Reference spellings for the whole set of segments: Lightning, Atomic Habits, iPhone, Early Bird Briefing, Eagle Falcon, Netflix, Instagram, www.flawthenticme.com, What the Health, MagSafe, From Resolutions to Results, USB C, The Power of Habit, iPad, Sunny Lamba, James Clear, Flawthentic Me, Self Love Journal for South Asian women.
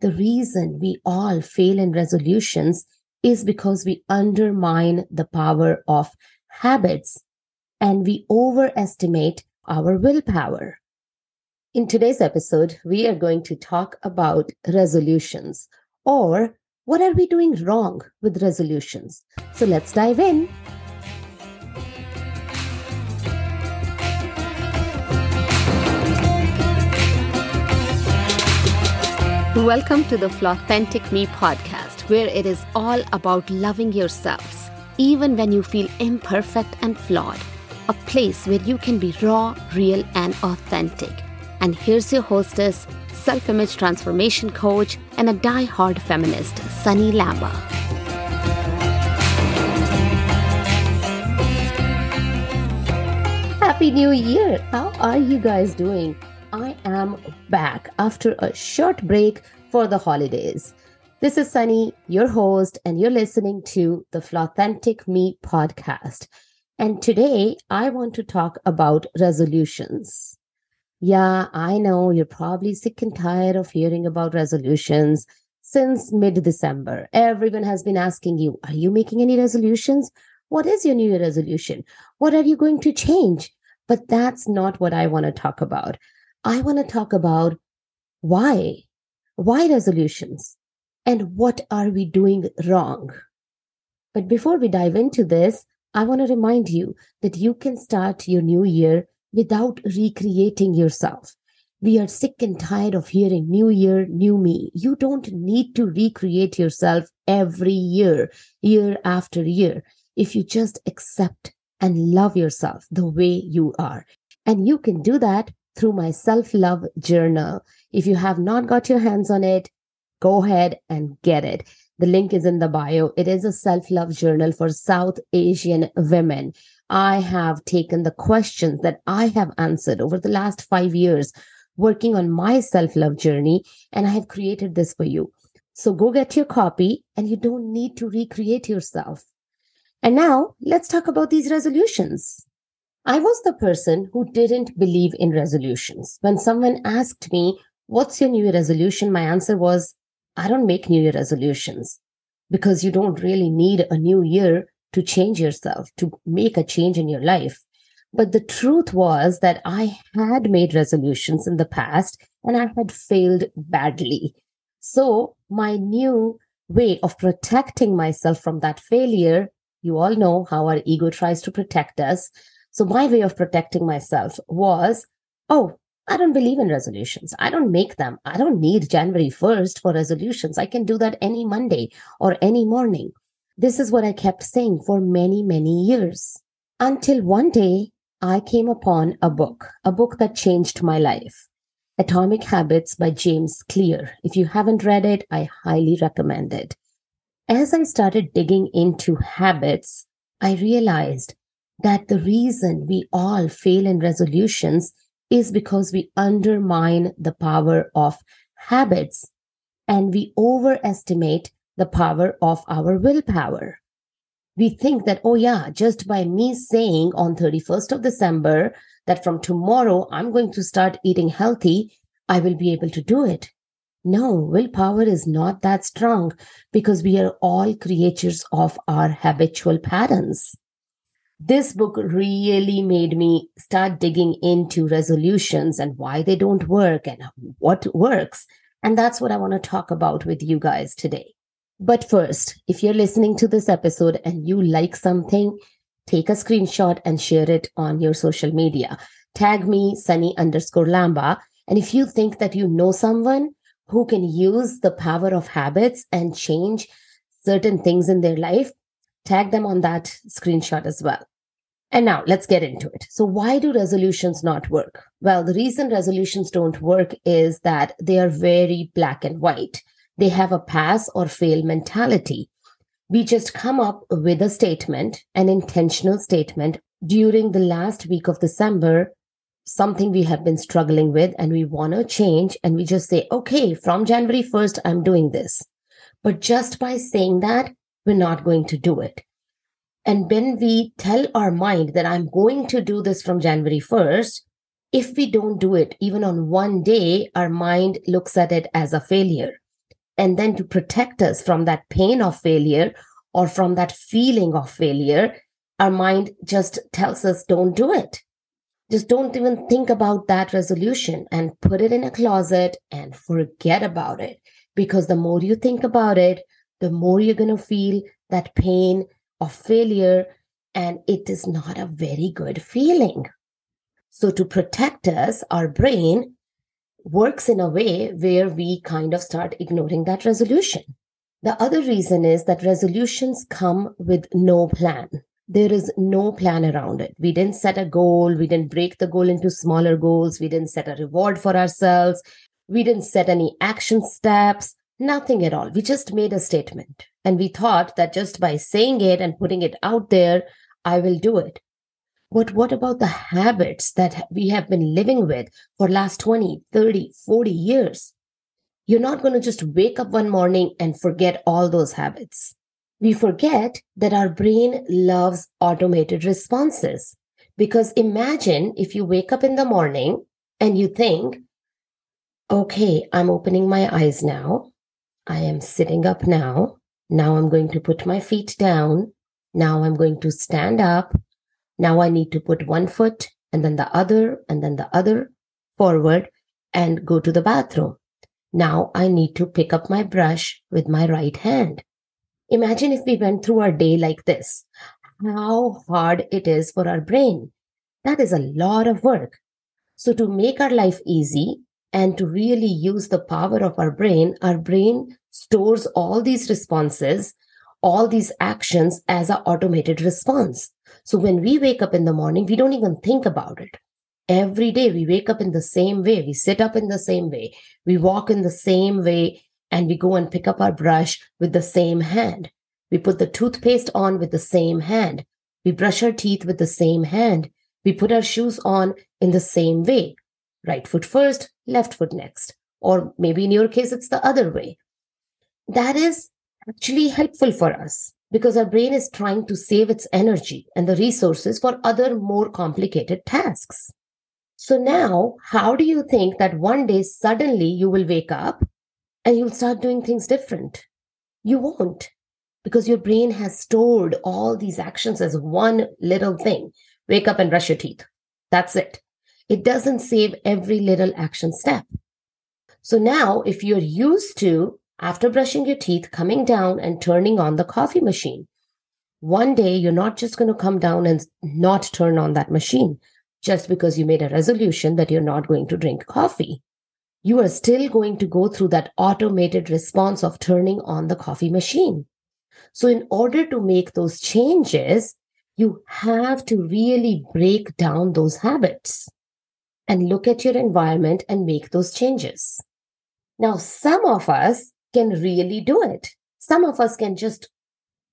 The reason we all fail in resolutions is because we undermine the power of habits and we overestimate our willpower. In today's episode, we are going to talk about resolutions, or what are we doing wrong with resolutions? So let's dive in. Welcome to the Flawthentic Me podcast, where it is all about loving yourselves, even when you feel imperfect and flawed, a place where you can be raw, real, and authentic. And here's your hostess, self-image transformation coach, and a die-hard feminist, Sunny Lamba. Happy New Year! How are you guys doing? I am back after a short break for the holidays. This is Sunny, your host, and you're listening to the Flawthentic Me podcast. And today, I want to talk about resolutions. Yeah, I know you're probably sick and tired of hearing about resolutions since mid-December. Everyone has been asking you, are you making any resolutions? What is your New Year resolution? What are you going to change? But that's not what I want to talk about. I want to talk about why resolutions and what are we doing wrong. But before we dive into this, I want to remind you that you can start your new year without recreating yourself. We are sick and tired of hearing new year, new me. You don't need to recreate yourself every year, year after year, if you just accept and love yourself the way you are. And you can do that through my Self Love Journal. If you have not got your hands on it, go ahead and get it. The link is in the bio. It is a self-love journal for South Asian women. I have taken the questions that I have answered over the last 5 years working on my self-love journey, and I have created this for you. So go get your copy, and you don't need to recreate yourself. And now let's talk about these resolutions. I was the person who didn't believe in resolutions. When someone asked me, what's your New Year resolution? My answer was, I don't make New Year resolutions, because you don't really need a new year to change yourself, to make a change in your life. But the truth was that I had made resolutions in the past and I had failed badly. So my new way of protecting myself from that failure, you all know how our ego tries to protect us. So my way of protecting myself was, oh, I don't believe in resolutions. I don't make them. I don't need January 1st for resolutions. I can do that any Monday or any morning. This is what I kept saying for many, many years, until one day I came upon a book that changed my life, Atomic Habits by James Clear. If you haven't read it, I highly recommend it. As I started digging into habits, I realized that the reason we all fail in resolutions is because we undermine the power of habits and we overestimate the power of our willpower. We think that, oh yeah, just by me saying on 31st of December that from tomorrow I'm going to start eating healthy, I will be able to do it. No, willpower is not that strong because we are all creatures of our habitual patterns. This book really made me start digging into resolutions and why they don't work and what works. And that's what I want to talk about with you guys today. But first, if you're listening to this episode and you like something, take a screenshot and share it on your social media. Tag me, Sunny_Lamba. And if you think that you know someone who can use the power of habits and change certain things in their life, tag them on that screenshot as well. And now let's get into it. So why do resolutions not work? Well, the reason resolutions don't work is that they are very black and white. They have a pass or fail mentality. We just come up with a statement, an intentional statement during the last week of December, something we have been struggling with and we want to change. And we just say, okay, from January 1st, I'm doing this. But just by saying that, we're not going to do it. And when we tell our mind that I'm going to do this from January 1st, if we don't do it, even on one day, our mind looks at it as a failure. and then to protect us from that pain of failure or from that feeling of failure, our mind just tells us, don't do it. Just don't even think about that resolution and put it in a closet and forget about it. Because the more you think about it, the more you're going to feel that pain of failure, and it is not a very good feeling. So to protect us, our brain works in a way where we kind of start ignoring that resolution. The other reason is that resolutions come with no plan. There is no plan around it. We didn't set a goal. We didn't break the goal into smaller goals. We didn't set a reward for ourselves. We didn't set any action steps, nothing at all. We just made a statement. And we thought that just by saying it and putting it out there, I will do it. But what about the habits that we have been living with for last 20, 30, 40 years? You're not going to just wake up one morning and forget all those habits. We forget that our brain loves automated responses. Because imagine if you wake up in the morning and you think, okay, I'm opening my eyes now. I am sitting up now. Now I'm going to put my feet down. Now I'm going to stand up. Now I need to put one foot and then the other and then the other forward and go to the bathroom. Now I need to pick up my brush with my right hand. Imagine if we went through our day like this, how hard it is for our brain. That is a lot of work. So to make our life easy and to really use the power of our brain stores all these responses, all these actions as an automated response. So when we wake up in the morning, we don't even think about it. Every day we wake up in the same way. We sit up in the same way. We walk in the same way, and we go and pick up our brush with the same hand. We put the toothpaste on with the same hand. We brush our teeth with the same hand. We put our shoes on in the same way. Right foot first, left foot next. Or maybe in your case, it's the other way. That is actually helpful for us because our brain is trying to save its energy and the resources for other more complicated tasks. So now, how do you think that one day suddenly you will wake up and you'll start doing things different? You won't, because your brain has stored all these actions as one little thing. Wake up and brush your teeth. That's it. It doesn't save every little action step. So now, if you're used to, after brushing your teeth, coming down and turning on the coffee machine. One day, you're not just going to come down and not turn on that machine just because you made a resolution that you're not going to drink coffee. You are still going to go through that automated response of turning on the coffee machine. So in order to make those changes, you have to really break down those habits and look at your environment and make those changes. Now, some of us can really do it. Some of us can just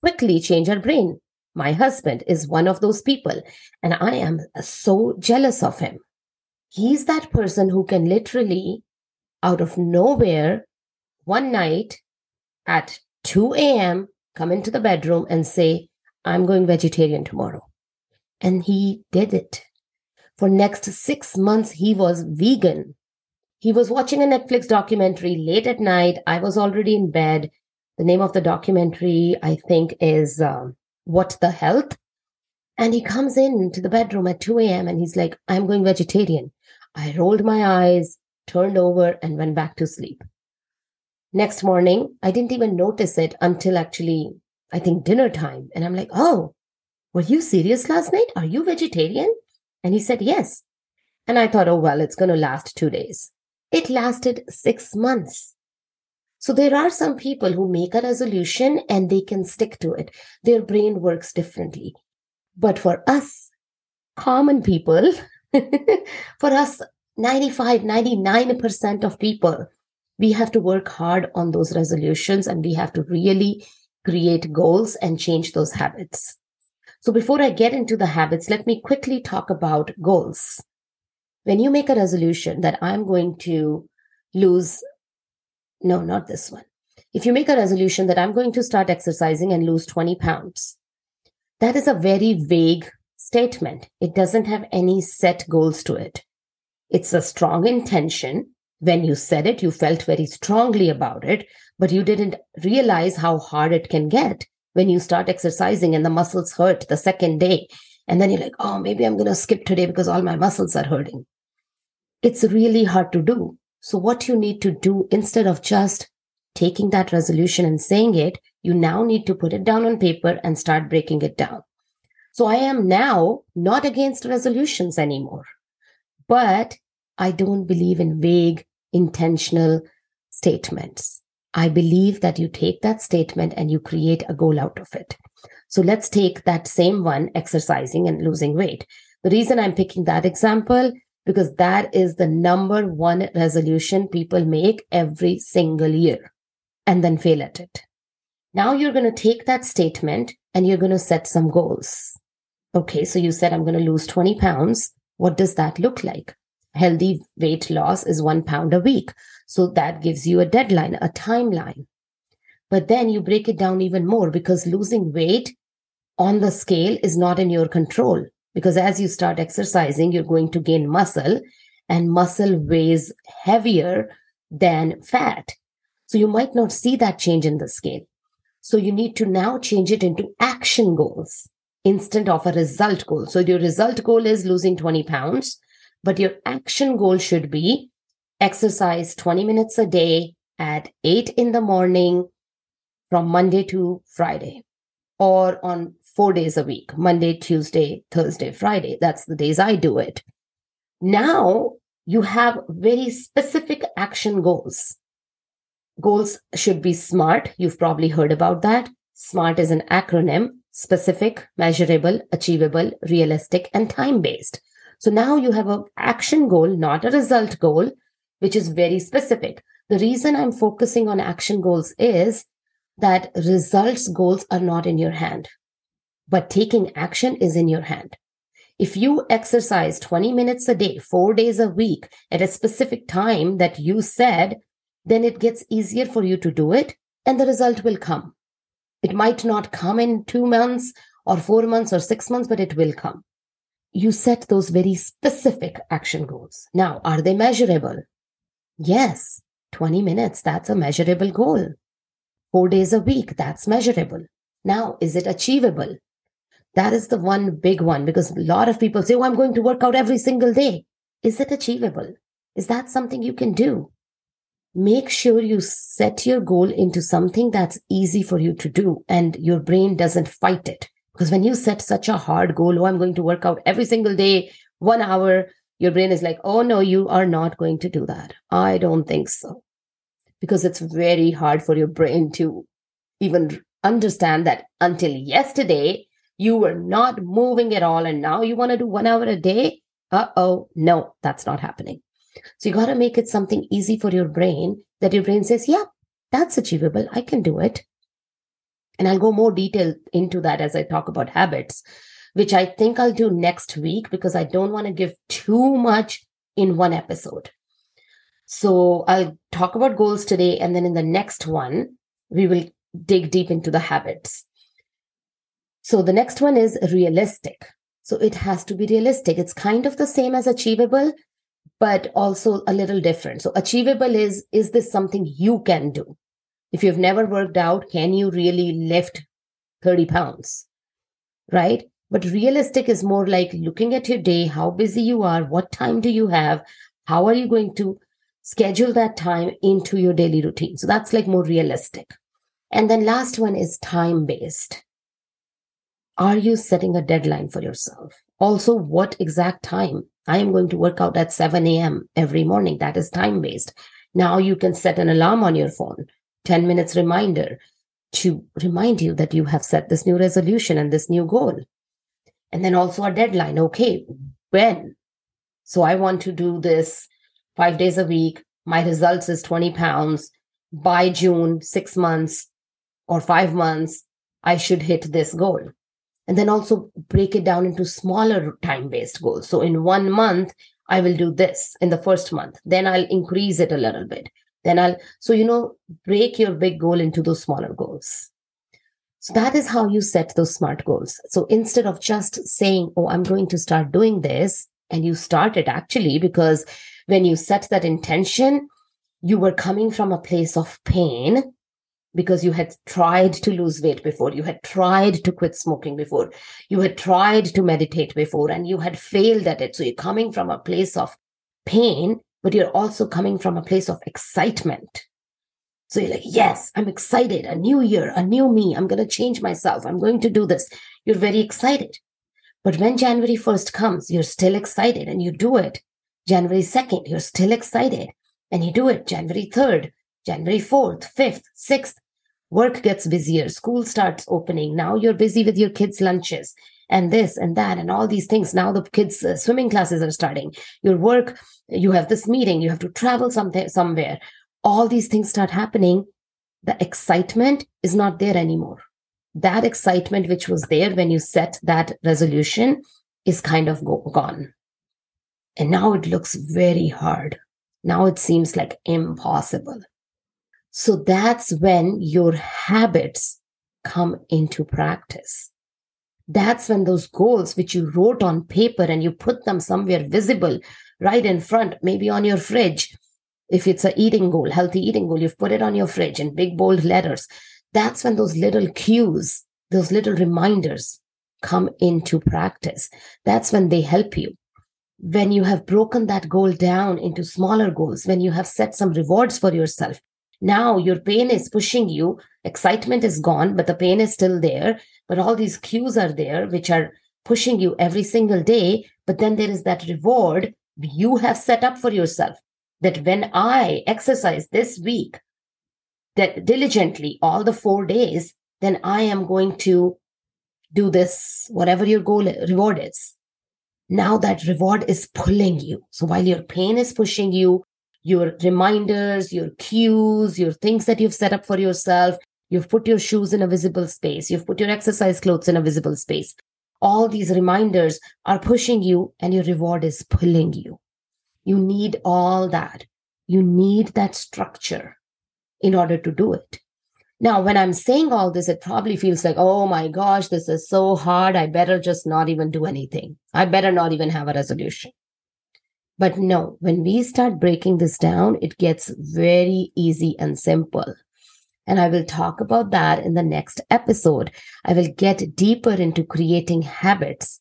quickly change our brain. My husband is one of those people, and I am so jealous of him. He's that person who can literally, out of nowhere, one night at 2 a.m., come into the bedroom and say, I'm going vegetarian tomorrow. And he did it. For next 6 months, he was vegan. He was watching a Netflix documentary late at night. I was already in bed. The name of the documentary, I think, is What the Health. And he comes into the bedroom at 2 a.m. and he's like, I'm going vegetarian. I rolled my eyes, turned over, and went back to sleep. Next morning, I didn't even notice it until actually, I think, dinner time. And I'm like, oh, were you serious last night? Are you vegetarian? And he said, yes. And I thought, oh, well, it's going to last 2 days. It lasted 6 months. So there are some people who make a resolution and they can stick to it. Their brain works differently. But for us, common people, for us, 95, 99% of people, we have to work hard on those resolutions and we have to really create goals and change those habits. So before I get into the habits, let me quickly talk about goals. When you make a resolution that I'm going to If you make a resolution that I'm going to start exercising and lose 20 pounds, that is a very vague statement. It doesn't have any set goals to it. It's a strong intention, when you said it, you felt very strongly about it, but you didn't realize how hard it can get when you start exercising and the muscles hurt the second day. And then you're like, oh, maybe I'm going to skip today because all my muscles are hurting. It's really hard to do. So what you need to do, instead of just taking that resolution and saying it, you now need to put it down on paper and start breaking it down. So I am now not against resolutions anymore, but I don't believe in vague, intentional statements. I believe that you take that statement and you create a goal out of it. So let's take that same one, exercising and losing weight. The reason I'm picking that example, because that is the number one resolution people make every single year and then fail at it. Now you're going to take that statement and you're going to set some goals. Okay, so you said, I'm going to lose 20 pounds. What does that look like? Healthy weight loss is 1 pound a week. So that gives you a deadline, a timeline. But then you break it down even more, because losing weight on the scale is not in your control. Because as you start exercising, you're going to gain muscle, and muscle weighs heavier than fat. So you might not see that change in the scale. So you need to now change it into action goals instead of a result goal. So your result goal is losing 20 pounds, but your action goal should be exercise 20 minutes a day at 8 in the morning from Monday to Friday, or on 4 days a week, Monday, Tuesday, Thursday, Friday. That's the days I do it. Now you have very specific action goals. Goals should be SMART. You've probably heard about that. SMART is an acronym: specific, measurable, achievable, realistic, and time-based. So now you have an action goal, not a result goal, which is very specific. The reason I'm focusing on action goals is that results goals are not in your hand, but taking action is in your hand. If you exercise 20 minutes a day, 4 days a week at a specific time that you said, then it gets easier for you to do it and the result will come. It might not come in 2 months or 4 months or 6 months, but it will come. You set those very specific action goals. Now, are they measurable? Yes, 20 minutes, that's a measurable goal. 4 days a week, that's measurable. Now, is it achievable? That is the one big one, because a lot of people say, oh, I'm going to work out every single day. Is it achievable? Is that something you can do? Make sure you set your goal into something that's easy for you to do and your brain doesn't fight it. Because when you set such a hard goal, oh, I'm going to work out every single day, 1 hour, your brain is like, oh no, you are not going to do that. I don't think so. Because it's very hard for your brain to even understand that until yesterday, you were not moving at all. And now you want to do 1 hour a day? Uh-oh, no, that's not happening. So you got to make it something easy for your brain that your brain says, yeah, that's achievable. I can do it. And I'll go more detail into that as I talk about habits, which I think I'll do next week because I don't want to give too much in one episode. So I'll talk about goals today. And then in the next one, we will dig deep into the habits. So the next one is realistic. So it has to be realistic. It's kind of the same as achievable, but also a little different. So achievable is this something you can do? If you've never worked out, can you really lift 30 pounds, right? But realistic is more like looking at your day, how busy you are, what time do you have, how are you going to schedule that time into your daily routine? So that's like more realistic. And then last one is time-based. Are you setting a deadline for yourself? Also, what exact time? I am going to work out at 7 a.m. every morning. That is time-based. Now you can set an alarm on your phone, 10 minutes reminder to remind you that you have set this new resolution and this new goal. And then also a deadline. Okay, when? So I want to do this 5 days a week. My results is 20 pounds. By June, 6 months or 5 months, I should hit this goal. And then also break it down into smaller time-based goals. So in 1 month, I will do this in the first month. Then I'll increase it a little bit. Then I'll, so, you know, break your big goal into those smaller goals. So that is how you set those SMART goals. So instead of just saying, oh, I'm going to start doing this, and you start it actually because when you set that intention, you were coming from a place of pain because you had tried to lose weight before, you had tried to quit smoking before, you had tried to meditate before, and you had failed at it. So you're coming from a place of pain, but you're also coming from a place of excitement. So you're like, yes, I'm excited. A new year, a new me. I'm going to change myself. I'm going to do this. You're very excited. But when January 1st comes, you're still excited and you do it. January 2nd, you're still excited and you do it. January 3rd, January 4th, 5th, 6th. Work gets busier. School starts opening. Now you're busy with your kids' lunches and this and that and all these things. Now the kids' swimming classes are starting. Your work, you have this meeting. You have to travel somewhere. All these things start happening. The excitement is not there anymore. That excitement which was there when you set that resolution is kind of gone. And now it looks very hard. Now it seems like impossible. So that's when your habits come into practice. That's when those goals which you wrote on paper and you put them somewhere visible, right in front, maybe on your fridge. If it's a eating goal, healthy eating goal, you've put it on your fridge in big, bold letters. That's when those little cues, those little reminders come into practice. That's when they help you. When you have broken that goal down into smaller goals, when you have set some rewards for yourself, now your pain is pushing you. Excitement is gone, but the pain is still there. But all these cues are there, which are pushing you every single day. But then there is that reward you have set up for yourself, that when I exercise this week, that diligently all the 4 days, then I am going to do this, whatever your goal reward is. Now that reward is pulling you. So while your pain is pushing you, your reminders, your cues, your things that you've set up for yourself, you've put your shoes in a visible space, you've put your exercise clothes in a visible space. All these reminders are pushing you and your reward is pulling you. You need all that. You need that structure in order to do it. Now, when I'm saying all this, it probably feels like, oh my gosh, this is so hard. I better just not even do anything. I better not even have a resolution. But no, when we start breaking this down, it gets very easy and simple. And I will talk about that in the next episode. I will get deeper into creating habits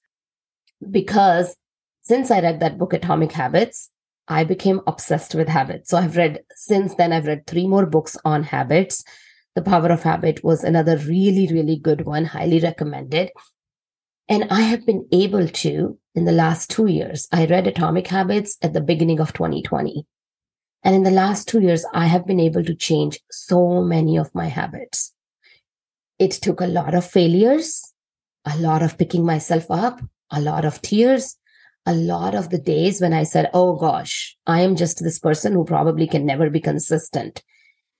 because since I read that book, Atomic Habits, I became obsessed with habits. So I've read 3 more books on habits. The Power of Habit was another really, really good one, highly recommended. And I have been able to, in the last 2 years, I read Atomic Habits at the beginning of 2020. And in the last 2 years, I have been able to change so many of my habits. It took a lot of failures, a lot of picking myself up, a lot of tears, a lot of the days when I said, oh gosh, I am just this person who probably can never be consistent.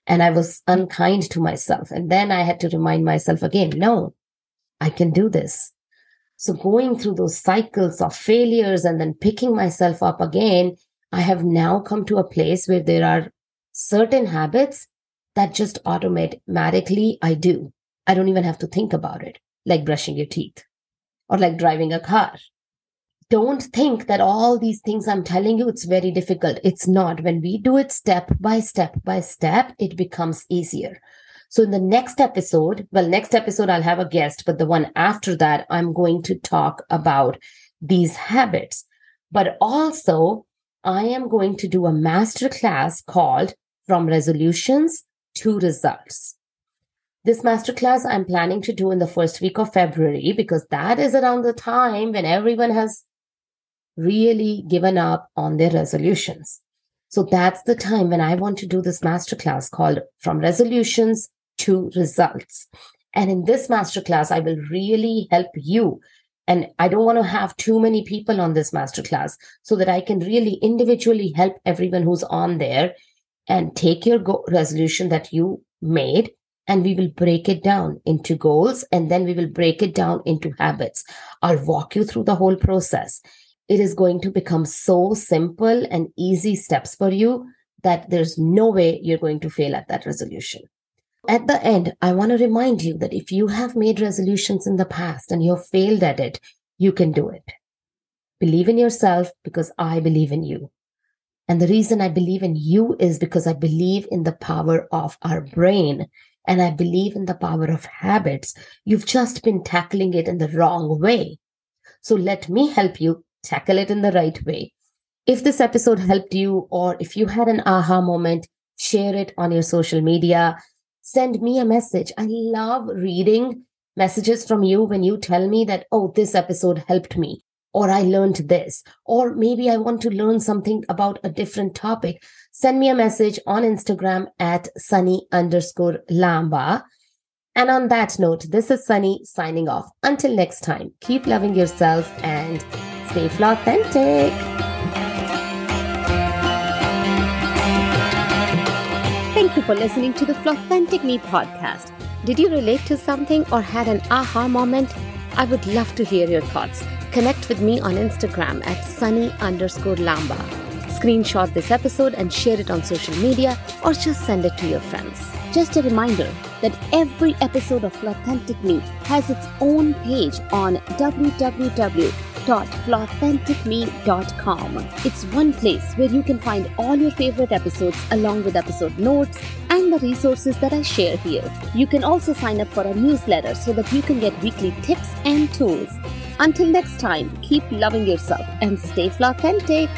And I was unkind to myself. And then I had to remind myself again, no, I can do this. So going through those cycles of failures and then picking myself up again, I have now come to a place where there are certain habits that just automatically I do. I don't even have to think about it, like brushing your teeth or like driving a car. Don't think that all these things I'm telling you, it's very difficult. It's not. When we do it step by step, it becomes easier. So in the next episode, I'll have a guest, but the one after that, I'm going to talk about these habits. But also, I am going to do a masterclass called From Resolutions to Results. This masterclass I'm planning to do in the first week of February because that is around the time when everyone has really given up on their resolutions. So that's the time when I want to do this masterclass called From Resolutions to Results. And in this masterclass, I will really help you. And I don't want to have too many people on this masterclass so that I can really individually help everyone who's on there and take your resolution that you made. And we will break it down into goals and then we will break it down into habits. I'll walk you through the whole process. It is going to become so simple and easy steps for you that there's no way you're going to fail at that resolution. At the end, I want to remind you that if you have made resolutions in the past and you have failed at it, you can do it. Believe in yourself because I believe in you. And the reason I believe in you is because I believe in the power of our brain. And I believe in the power of habits. You've just been tackling it in the wrong way. So let me help you tackle it in the right way. If this episode helped you, or if you had an aha moment, share it on your social media. Send me a message. I love reading messages from you when you tell me that, oh, this episode helped me, or I learned this, or maybe I want to learn something about a different topic. Send me a message on Instagram at Sunny_Lamba. And on that note, this is Sunny signing off. Until next time, keep loving yourself and stay flawthentic. Thank you for listening to the Flawthentic Me podcast. Did you relate to something or had an aha moment? I would love to hear your thoughts. Connect with me on Instagram at Sunny_Lamba. Screenshot this episode and share it on social media, or just send it to your friends. Just a reminder that every episode of Flawthentic Me has its own page on www.flawthenticme.com. It's one place where you can find all your favorite episodes along with episode notes and the resources that I share here. You can also sign up for a newsletter so that you can get weekly tips and tools. Until next time, keep loving yourself and stay flawthentic.